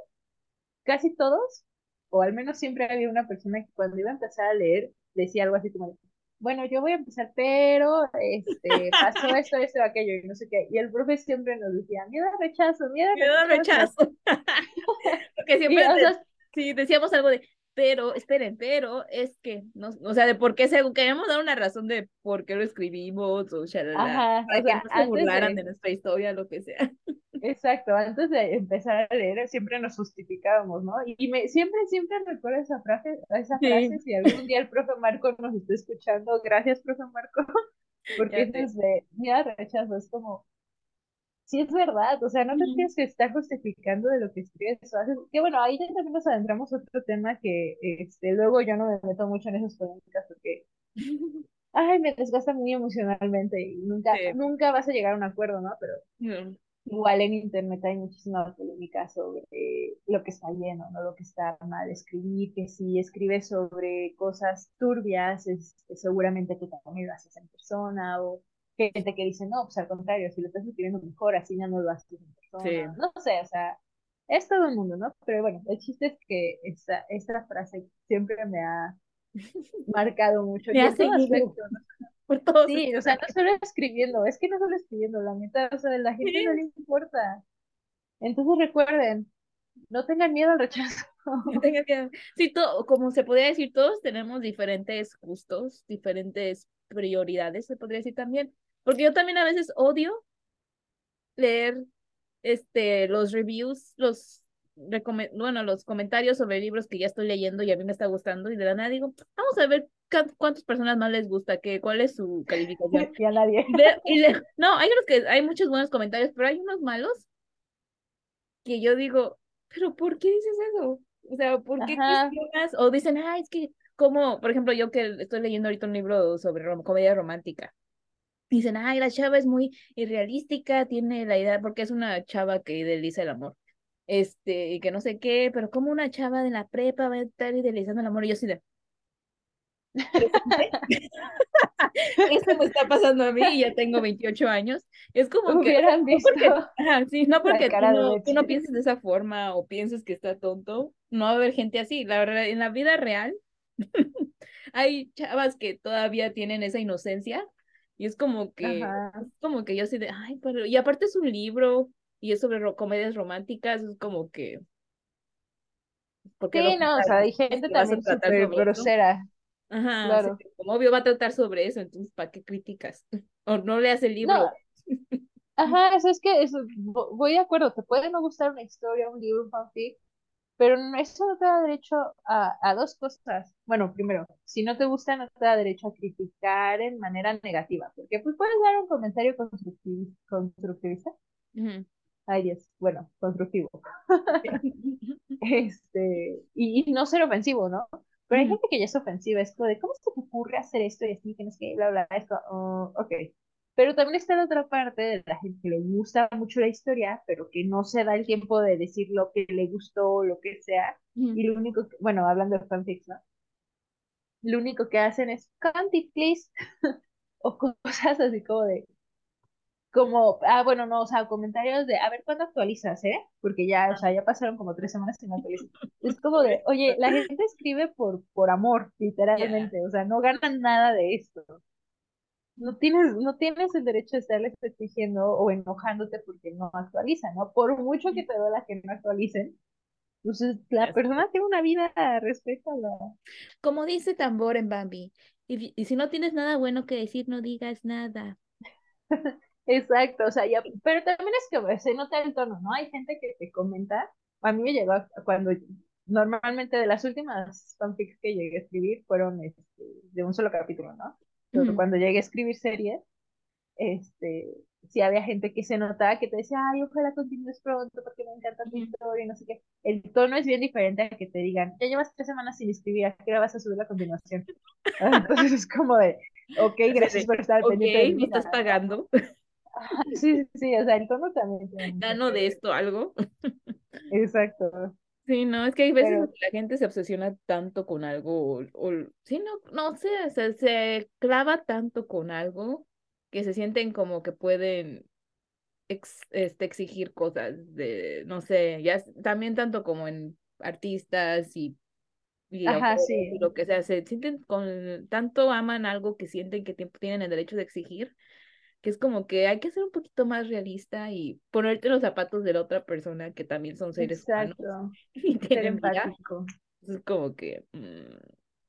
casi todos, o al menos siempre había una persona que cuando iba a empezar a leer, decía algo así como, bueno, yo voy a empezar, pero, pasó esto, aquello, y no sé qué. Y el profe siempre nos decía, miedo a rechazo. Porque siempre, sí, decíamos algo de, pero, esperen, pero, es que, no, o sea, de por qué, queríamos dar una razón de por qué lo escribimos, o shalala, para que no se burlaran de nuestra historia, lo que sea. Exacto, antes de empezar a leer siempre nos justificábamos, ¿no? Y siempre recuerdo esa frase, si algún día el profe Marco nos está escuchando, gracias profe Marco, porque desde miedo al rechazo es como, sí es verdad, o sea, no te tienes que estar justificando de lo que escribes o haces, que bueno, ahí ya también nos adentramos a otro tema que luego yo no me meto mucho en esas polémicas porque... Ay, me desgasta muy emocionalmente y nunca vas a llegar a un acuerdo, ¿no? Pero... Igual en internet hay muchísima polémica sobre lo que está bien o no lo que está mal escribir, que si escribes sobre cosas turbias, seguramente tú también lo haces en persona, o gente que dice, no, pues al contrario, si lo estás escribiendo mejor, así ya no lo haces en persona, sí. No sé, o sea, es todo el mundo, ¿no? Pero bueno, el chiste es que esta frase siempre me ha marcado mucho. Me ha seguido. Sí, o sea, no solo escribiendo, es que no solo escribiendo, la mitad, o sea, de la gente no le importa. Entonces recuerden, no tengan miedo al rechazo. No tengan miedo. Sí, como se podría decir, todos tenemos diferentes gustos, diferentes prioridades, se podría decir también. Porque yo también a veces odio leer los reviews, los bueno, los comentarios sobre libros que ya estoy leyendo y a mí me está gustando, y de la nada digo, vamos a ver cuántas personas más les gusta, cuál es su calificación. Y a nadie. No, hay unos que hay muchos buenos comentarios, pero hay unos malos que yo digo, ¿pero por qué dices eso? O sea, ¿por qué cuestionas? O dicen, es que, como, por ejemplo, yo que estoy leyendo ahorita un libro sobre comedia romántica. Dicen, la chava es muy irrealística, tiene la idea, porque es una chava que idealiza el amor. Y que no sé qué, pero como una chava de la prepa va a estar idealizando el amor, y yo sí de... Esto me está pasando a mí y ya tengo 28 años. Es como hubieran que... visto. No porque tú no pienses de esa forma o pienses que está tonto, no va a haber gente así. En la vida real hay chavas que todavía tienen esa inocencia y es como que, yo sí de, pero... Y aparte es un libro... Y es sobre comedias románticas, es como que... Porque sí, no, o sea, hay gente también súper grosera. Ajá, claro. Así que, como obvio va a tratar sobre eso, entonces, ¿para qué criticas? O no leas el libro. No. Ajá, eso es que eso, voy de acuerdo, te puede no gustar una historia, un libro, un fanfic, pero eso no te da derecho a dos cosas. Bueno, primero, si no te gusta, no te da derecho a criticar en manera negativa, porque pues puedes dar un comentario constructivista. Ajá. Ay, Dios, bueno, constructivo. Y no ser ofensivo, ¿no? Pero hay gente que ya es ofensiva, es como de, ¿cómo se te ocurre hacer esto y así? Que no es que bla, bla, esto, ok. Pero también está la otra parte de la gente que le gusta mucho la historia, pero que no se da el tiempo de decir lo que le gustó, lo que sea. Y lo único, bueno, hablando de fanfics, ¿no? Lo único que hacen es, "Can't please", o cosas así como de... bueno, no, o sea, comentarios de, a ver, ¿cuándo actualizas, Porque ya, o sea, ya pasaron como 3 semanas sin actualizar. Es como de, oye, la gente escribe por amor, literalmente, o sea, no ganan nada de esto. No tienes el derecho de estarles exigiendo o enojándote porque no actualizan, ¿no? Por mucho que te duela que no actualicen, entonces la persona tiene una vida, respétala. Como dice Tambor en Bambi, y si no tienes nada bueno que decir, no digas nada. Exacto, o sea, ya, pero también es que se nota el tono, ¿no? Hay gente que te comenta, a mí me llegó cuando, normalmente de las últimas fanfics que llegué a escribir fueron de un solo capítulo, ¿no? Pero cuando llegué a escribir series, sí había gente que se notaba que te decía, ojalá continúes pronto porque me encanta tu historia y no sé qué. El tono es bien diferente a que te digan, ya llevas 3 semanas sin escribir, ¿a qué hora vas a subir la continuación? Entonces es como de, ok, gracias por estar pendiente de mí. ¿Me estás pagando? Sí, o sea, el tono también. ¿Gano de esto algo? Exacto. Sí, no, es que hay veces que la gente se obsesiona tanto con algo, sí, no sé, o sea, se clava tanto con algo que se sienten como que pueden exigir cosas de, no sé, ya también tanto como en artistas y lo que sea, se sienten tanto aman algo que sienten que tienen el derecho de exigir, que es como que hay que ser un poquito más realista y ponerte los zapatos de la otra persona que también son seres humanos y tienen vida. Es como que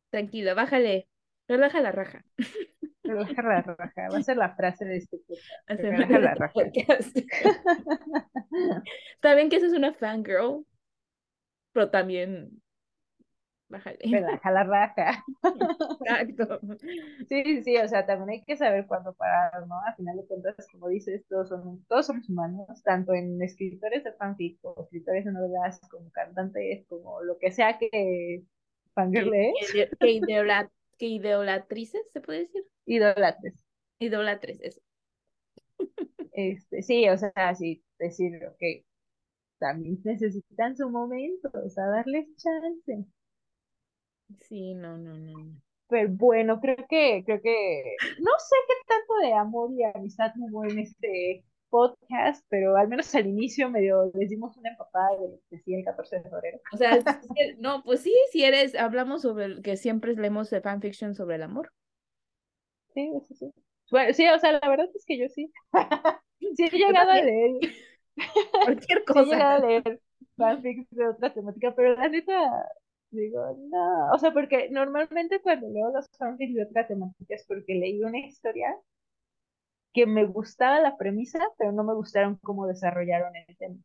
tranquila, bájale, relaja la raja. Relaja la raja, va a ser la frase de este podcast. Relaja la raja. Está bien que eso es una fangirl, pero también bájale. Relaja la raja. Exacto. Sí, o sea, también hay que saber cuándo parar, ¿no? Al final de cuentas, como dices, todos somos humanos, tanto en escritores de fanfic, como escritores de novelas, como cantantes, como lo que sea que fangirle es. Que idolatrices, ¿se puede decir? Idolatres, eso. Sí, o sea, sí, decir, ok, también necesitan su momento, o sea, darles chance. Sí, no. Pero bueno, creo que no sé qué tanto de amor y amistad hubo en este podcast, pero al menos al inicio medio les dimos una empapada de el 14 de febrero. O sea, no, pues sí, hablamos sobre que siempre leemos de fanfiction sobre el amor. Sí. Bueno, sí, o sea, la verdad es que yo sí. Sí he llegado a leer. Cualquier cosa. Sí he llegado a leer fanfics de otra temática, pero la neta... Digo, no, o sea, porque normalmente cuando leo los fanfics de otras temáticas es porque leí una historia que me gustaba la premisa, pero no me gustaron cómo desarrollaron el tema.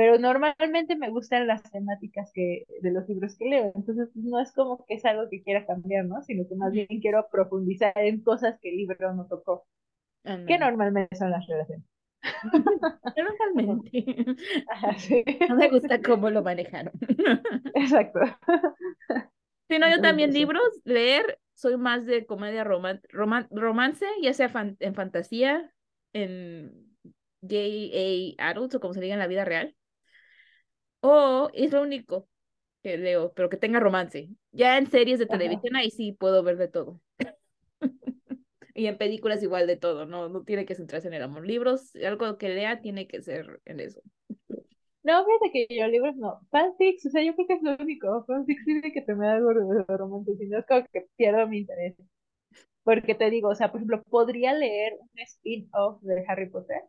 pero normalmente me gustan las temáticas de los libros que leo, entonces no es como que es algo que quiera cambiar, ¿no? Sino que más bien quiero profundizar en cosas que el libro no tocó, que normalmente son las relaciones. Normalmente. Ajá, sí. No me gusta cómo lo manejaron. Exacto. Si no, yo también libros, leer, soy más de comedia romance, ya sea en fantasía, en YA adults o como se diga en la vida real. O es lo único que leo, pero que tenga romance. Ya en series de televisión ahí sí puedo ver de todo. Y en películas igual de todo, no tiene que centrarse en el amor. Libros, algo que lea tiene que ser en eso. No, fíjate que yo libros no. Fanfics, o sea, yo creo que es lo único. Fanfics tiene que tener algo de romance, si no es como que pierdo mi interés. Porque te digo, o sea, por ejemplo, podría leer un spin-off de Harry Potter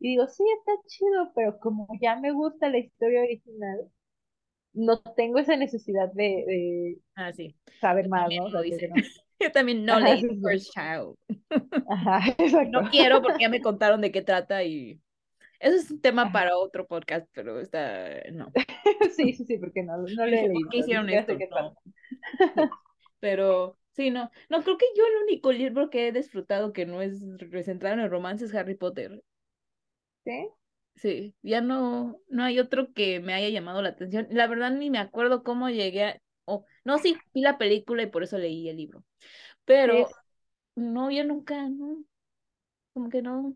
y digo, sí, está chido, pero como ya me gusta la historia original, no tengo esa necesidad de saber más, ¿no? Lo dice. Yo también no leí First Child. Ajá, exacto. No quiero porque ya me contaron de qué trata y... Eso es un tema para otro podcast, pero no. Sí, porque no le leí. ¿Por qué hicieron esto? No. Pero sí, no, creo que yo el único libro que he disfrutado que no es centrado en el romance es Harry Potter. ¿Sí? Sí, ya no hay otro que me haya llamado la atención. La verdad ni me acuerdo cómo llegué a... No, sí, vi la película y por eso leí el libro. Pero no, yo nunca, no. Como que no.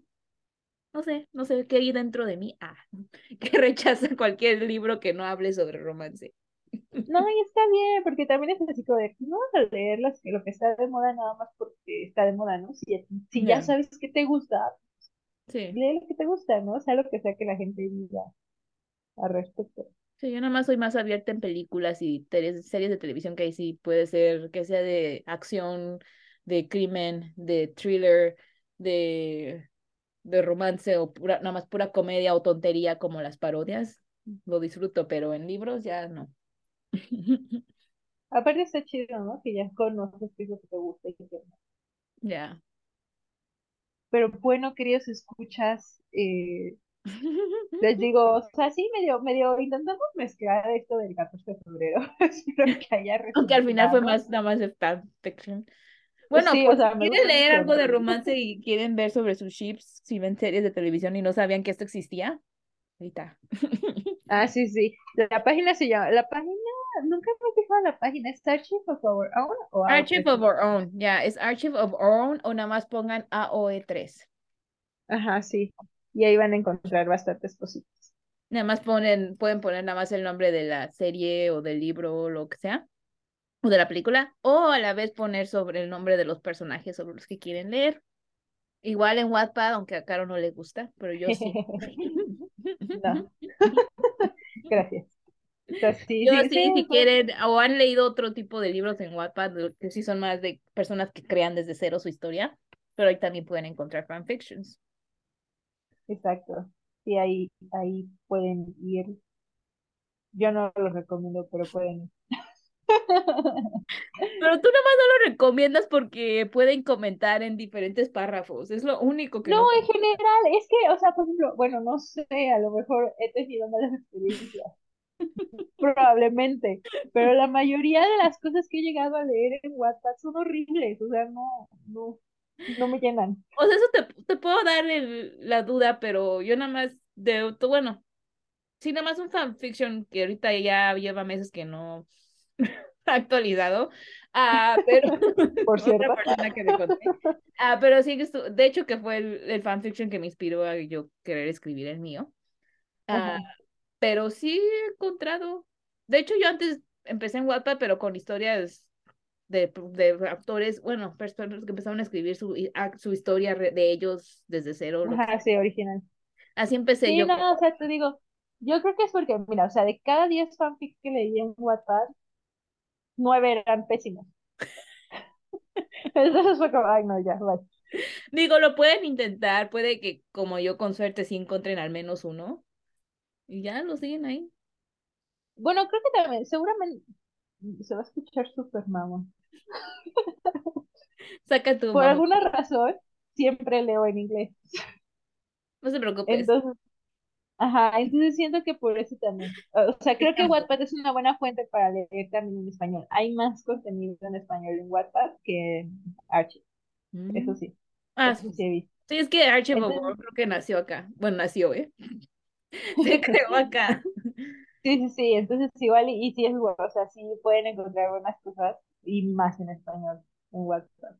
No sé qué hay dentro de mí. Que rechaza cualquier libro que no hable sobre romance. No, y está bien, porque también es así como de no vas a leer lo que está de moda nada más porque está de moda, ¿no? Si ya sabes que te gusta, lee lo que te gusta, ¿no? O sea, lo que sea que la gente diga al respecto. Sí, yo nada más soy más abierta en películas y series de televisión, que ahí sí puede ser que sea de acción, de crimen, de thriller, de romance o nada más pura comedia o tontería como las parodias. Lo disfruto, pero en libros ya no. Aparte está chido, ¿no? Que ya conoces qué es lo que te gusta y qué no. Ya. Pero bueno, queridos escuchas, les digo, o sea, sí, medio intentamos mezclar esto del 14 de febrero. Espero que haya resultado. Aunque al final fue nada más de fanfiction. Bueno, sí, pues, o sea, quieren leer algo de romance y quieren ver sobre sus ships, si ven series de televisión y no sabían que esto existía, ahorita. Sí. La página se llama, nunca me fijado la página, ¿es Archive of Our Own? O Archive of Our Own, es Archive of Our Own o nada más pongan AOE3. Ajá, sí. Y ahí van a encontrar bastantes cositas. Nada más pueden poner nada más el nombre de la serie o del libro o lo que sea, o de la película, o a la vez poner sobre el nombre de los personajes sobre los que quieren leer. Igual en Wattpad, aunque a Caro no le gusta, pero yo sí. No. Gracias. Entonces, sí, si quieren, o han leído otro tipo de libros en Wattpad, que sí son más de personas que crean desde cero su historia, pero ahí también pueden encontrar fanfictions. Exacto, sí, ahí pueden ir. Yo no lo recomiendo, pero pueden ir. Pero tú nomás no lo recomiendas porque pueden comentar en diferentes párrafos, es lo único que... No, en general, es que, o sea, por ejemplo, bueno, no sé, a lo mejor he tenido malas experiencias, probablemente, pero la mayoría de las cosas que he llegado a leer en WhatsApp son horribles, o sea, no me llenan. O sea, eso te puedo dar la duda, pero yo nada más nada más un fanfiction que ahorita ya lleva meses que no actualizado, pero por cierto, otra persona que me conté. Pero sí, de hecho que fue el fanfiction que me inspiró a yo querer escribir el mío. Pero sí he encontrado, de hecho yo antes empecé en Wattpad, pero con historias de autores, bueno, personas que empezaron a escribir su historia de ellos desde cero. Sí, original. Así empecé yo. O sea, te digo, yo creo que es porque, mira, o sea, de cada 10 fanfics que leí en Wattpad, 9 eran pésimos. Entonces fue como, vale. Digo, lo pueden intentar, puede que como yo con suerte sí encuentren al menos uno, y ya lo siguen ahí. Bueno, creo que también, seguramente, se va a escuchar súper mamón. Saca tu Por alguna razón, siempre leo en inglés. No se preocupes. Entonces, Ajá, entonces siento que por eso también. O sea, creo que Wattpad es una buena fuente para leer también en español. Hay más contenido en español en Wattpad que en Archive. Eso sí. Ah, eso sí he visto. Sí, es que Archive of Our Own creo que nació acá. Bueno, nació, ¿eh? Se creó acá. Sí, entonces igual y sí es bueno, o sea, sí pueden encontrar buenas cosas y más en español en Wattpad.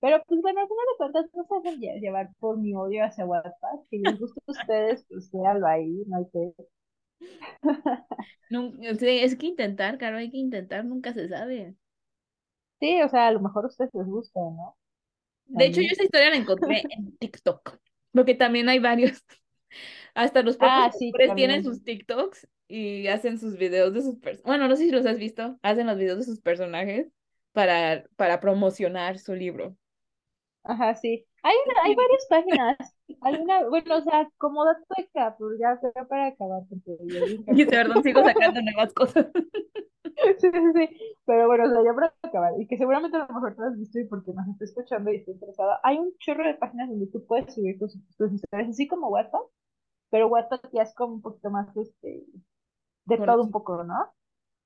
Pero pues bueno, algunas de tantas cosas no se dejen llevar por mi odio hacia Wattpad. Si les gusta a ustedes, pues véanlo ahí, no hay que... No, es que intentar, Caro, hay que intentar, nunca se sabe. Sí, o sea, a lo mejor a ustedes les gusta, ¿no? De hecho, yo esa historia la encontré en TikTok, porque también hay varios. Hasta los propios actores tienen sus TikToks y hacen sus videos de sus personajes. Bueno, no sé si los has visto, hacen los videos de sus personajes para promocionar su libro. Ajá, sí. Hay varias páginas. Bueno, o sea, como dato de capur, ya para acabar. Y perdón, sigo sacando nuevas cosas. Sí, pero bueno, o sea, ya para acabar, y que seguramente a lo mejor te lo has visto y porque nos está escuchando y está interesada, hay un chorro de páginas donde tú puedes subir tus historias, así como WhatsApp, pero WhatsApp ya es como un poquito más de bueno, todo un poco, ¿no?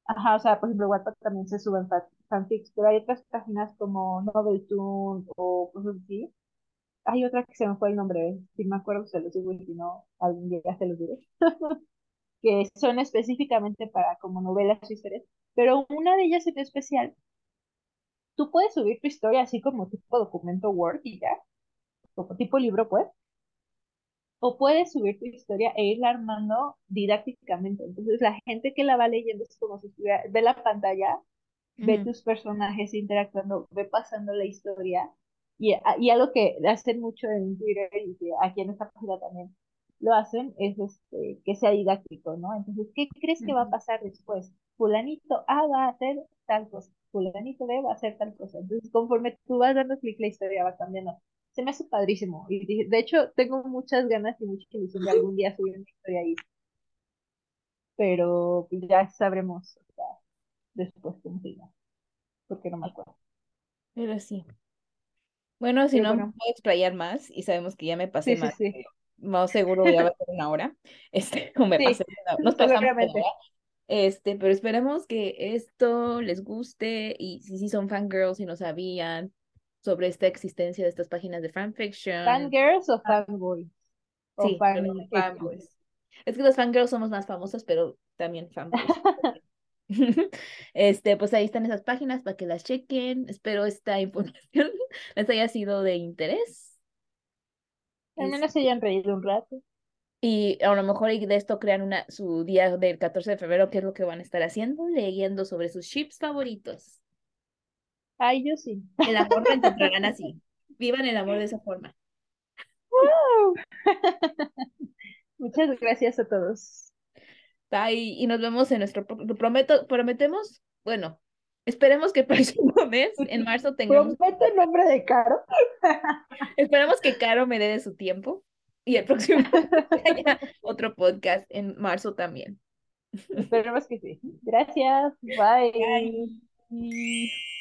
Ajá, o sea, por ejemplo, WhatsApp también se suben fanfics, pero hay otras páginas como Noveltoon o cosas así. Hay otra que se me fue el nombre, si me acuerdo se los digo y si no, algún día se los diré. Que son específicamente para como novelas o historias, pero una de ellas es especial. Tú puedes subir tu historia así como tipo documento Word y ya, como tipo libro pues, o puedes subir tu historia e irla armando didácticamente. Entonces la gente que la va leyendo es como si estuviera, ve la pantalla, ve tus personajes interactuando, ve pasando la historia, y algo que hacen mucho en Twitter y que aquí en esta página también lo hacen, es que sea didáctico, ¿no? Entonces, ¿qué crees que va a pasar después? Fulanito A va a hacer tal cosa, fulanito B va a hacer tal cosa. Entonces, conforme tú vas dando clic, la historia va cambiando. Se me hace padrísimo. Y de hecho, tengo muchas ganas y mucha ilusión de algún día subir una historia ahí. Pero ya sabremos, o sea, después cómo se llama. Porque no me acuerdo. Pero sí. Bueno, si no, me puedo explayar más y sabemos que ya me pasé más. Sí. No, seguro ya va a ser una hora. Nos pasamos una hora. Pero esperamos que esto les guste. Y si son fangirls y no sabían sobre esta existencia de estas páginas de fanfiction. ¿Fangirls o fanboys? Sí, fanboys. Es que los fangirls somos más famosas, pero también fanboys. Pues ahí están esas páginas para que las chequen. Espero esta información les haya sido de interés. Al menos se hayan reído un rato. Y a lo mejor de esto crean su día del 14 de febrero, que es lo que van a estar haciendo, leyendo sobre sus chips favoritos. Ay, yo sí. El amor lo encontrarán así. Vivan el amor de esa forma. ¡Wow! Muchas gracias a todos. Bye, y nos vemos en nuestro... Prometemos, bueno, esperemos que el próximo mes, en marzo, tengamos... ¿Promete el nombre de Caro? Esperemos que Caro me dé de su tiempo. Y el próximo haya otro podcast en marzo también. Esperemos que sí. Gracias. Bye. Bye.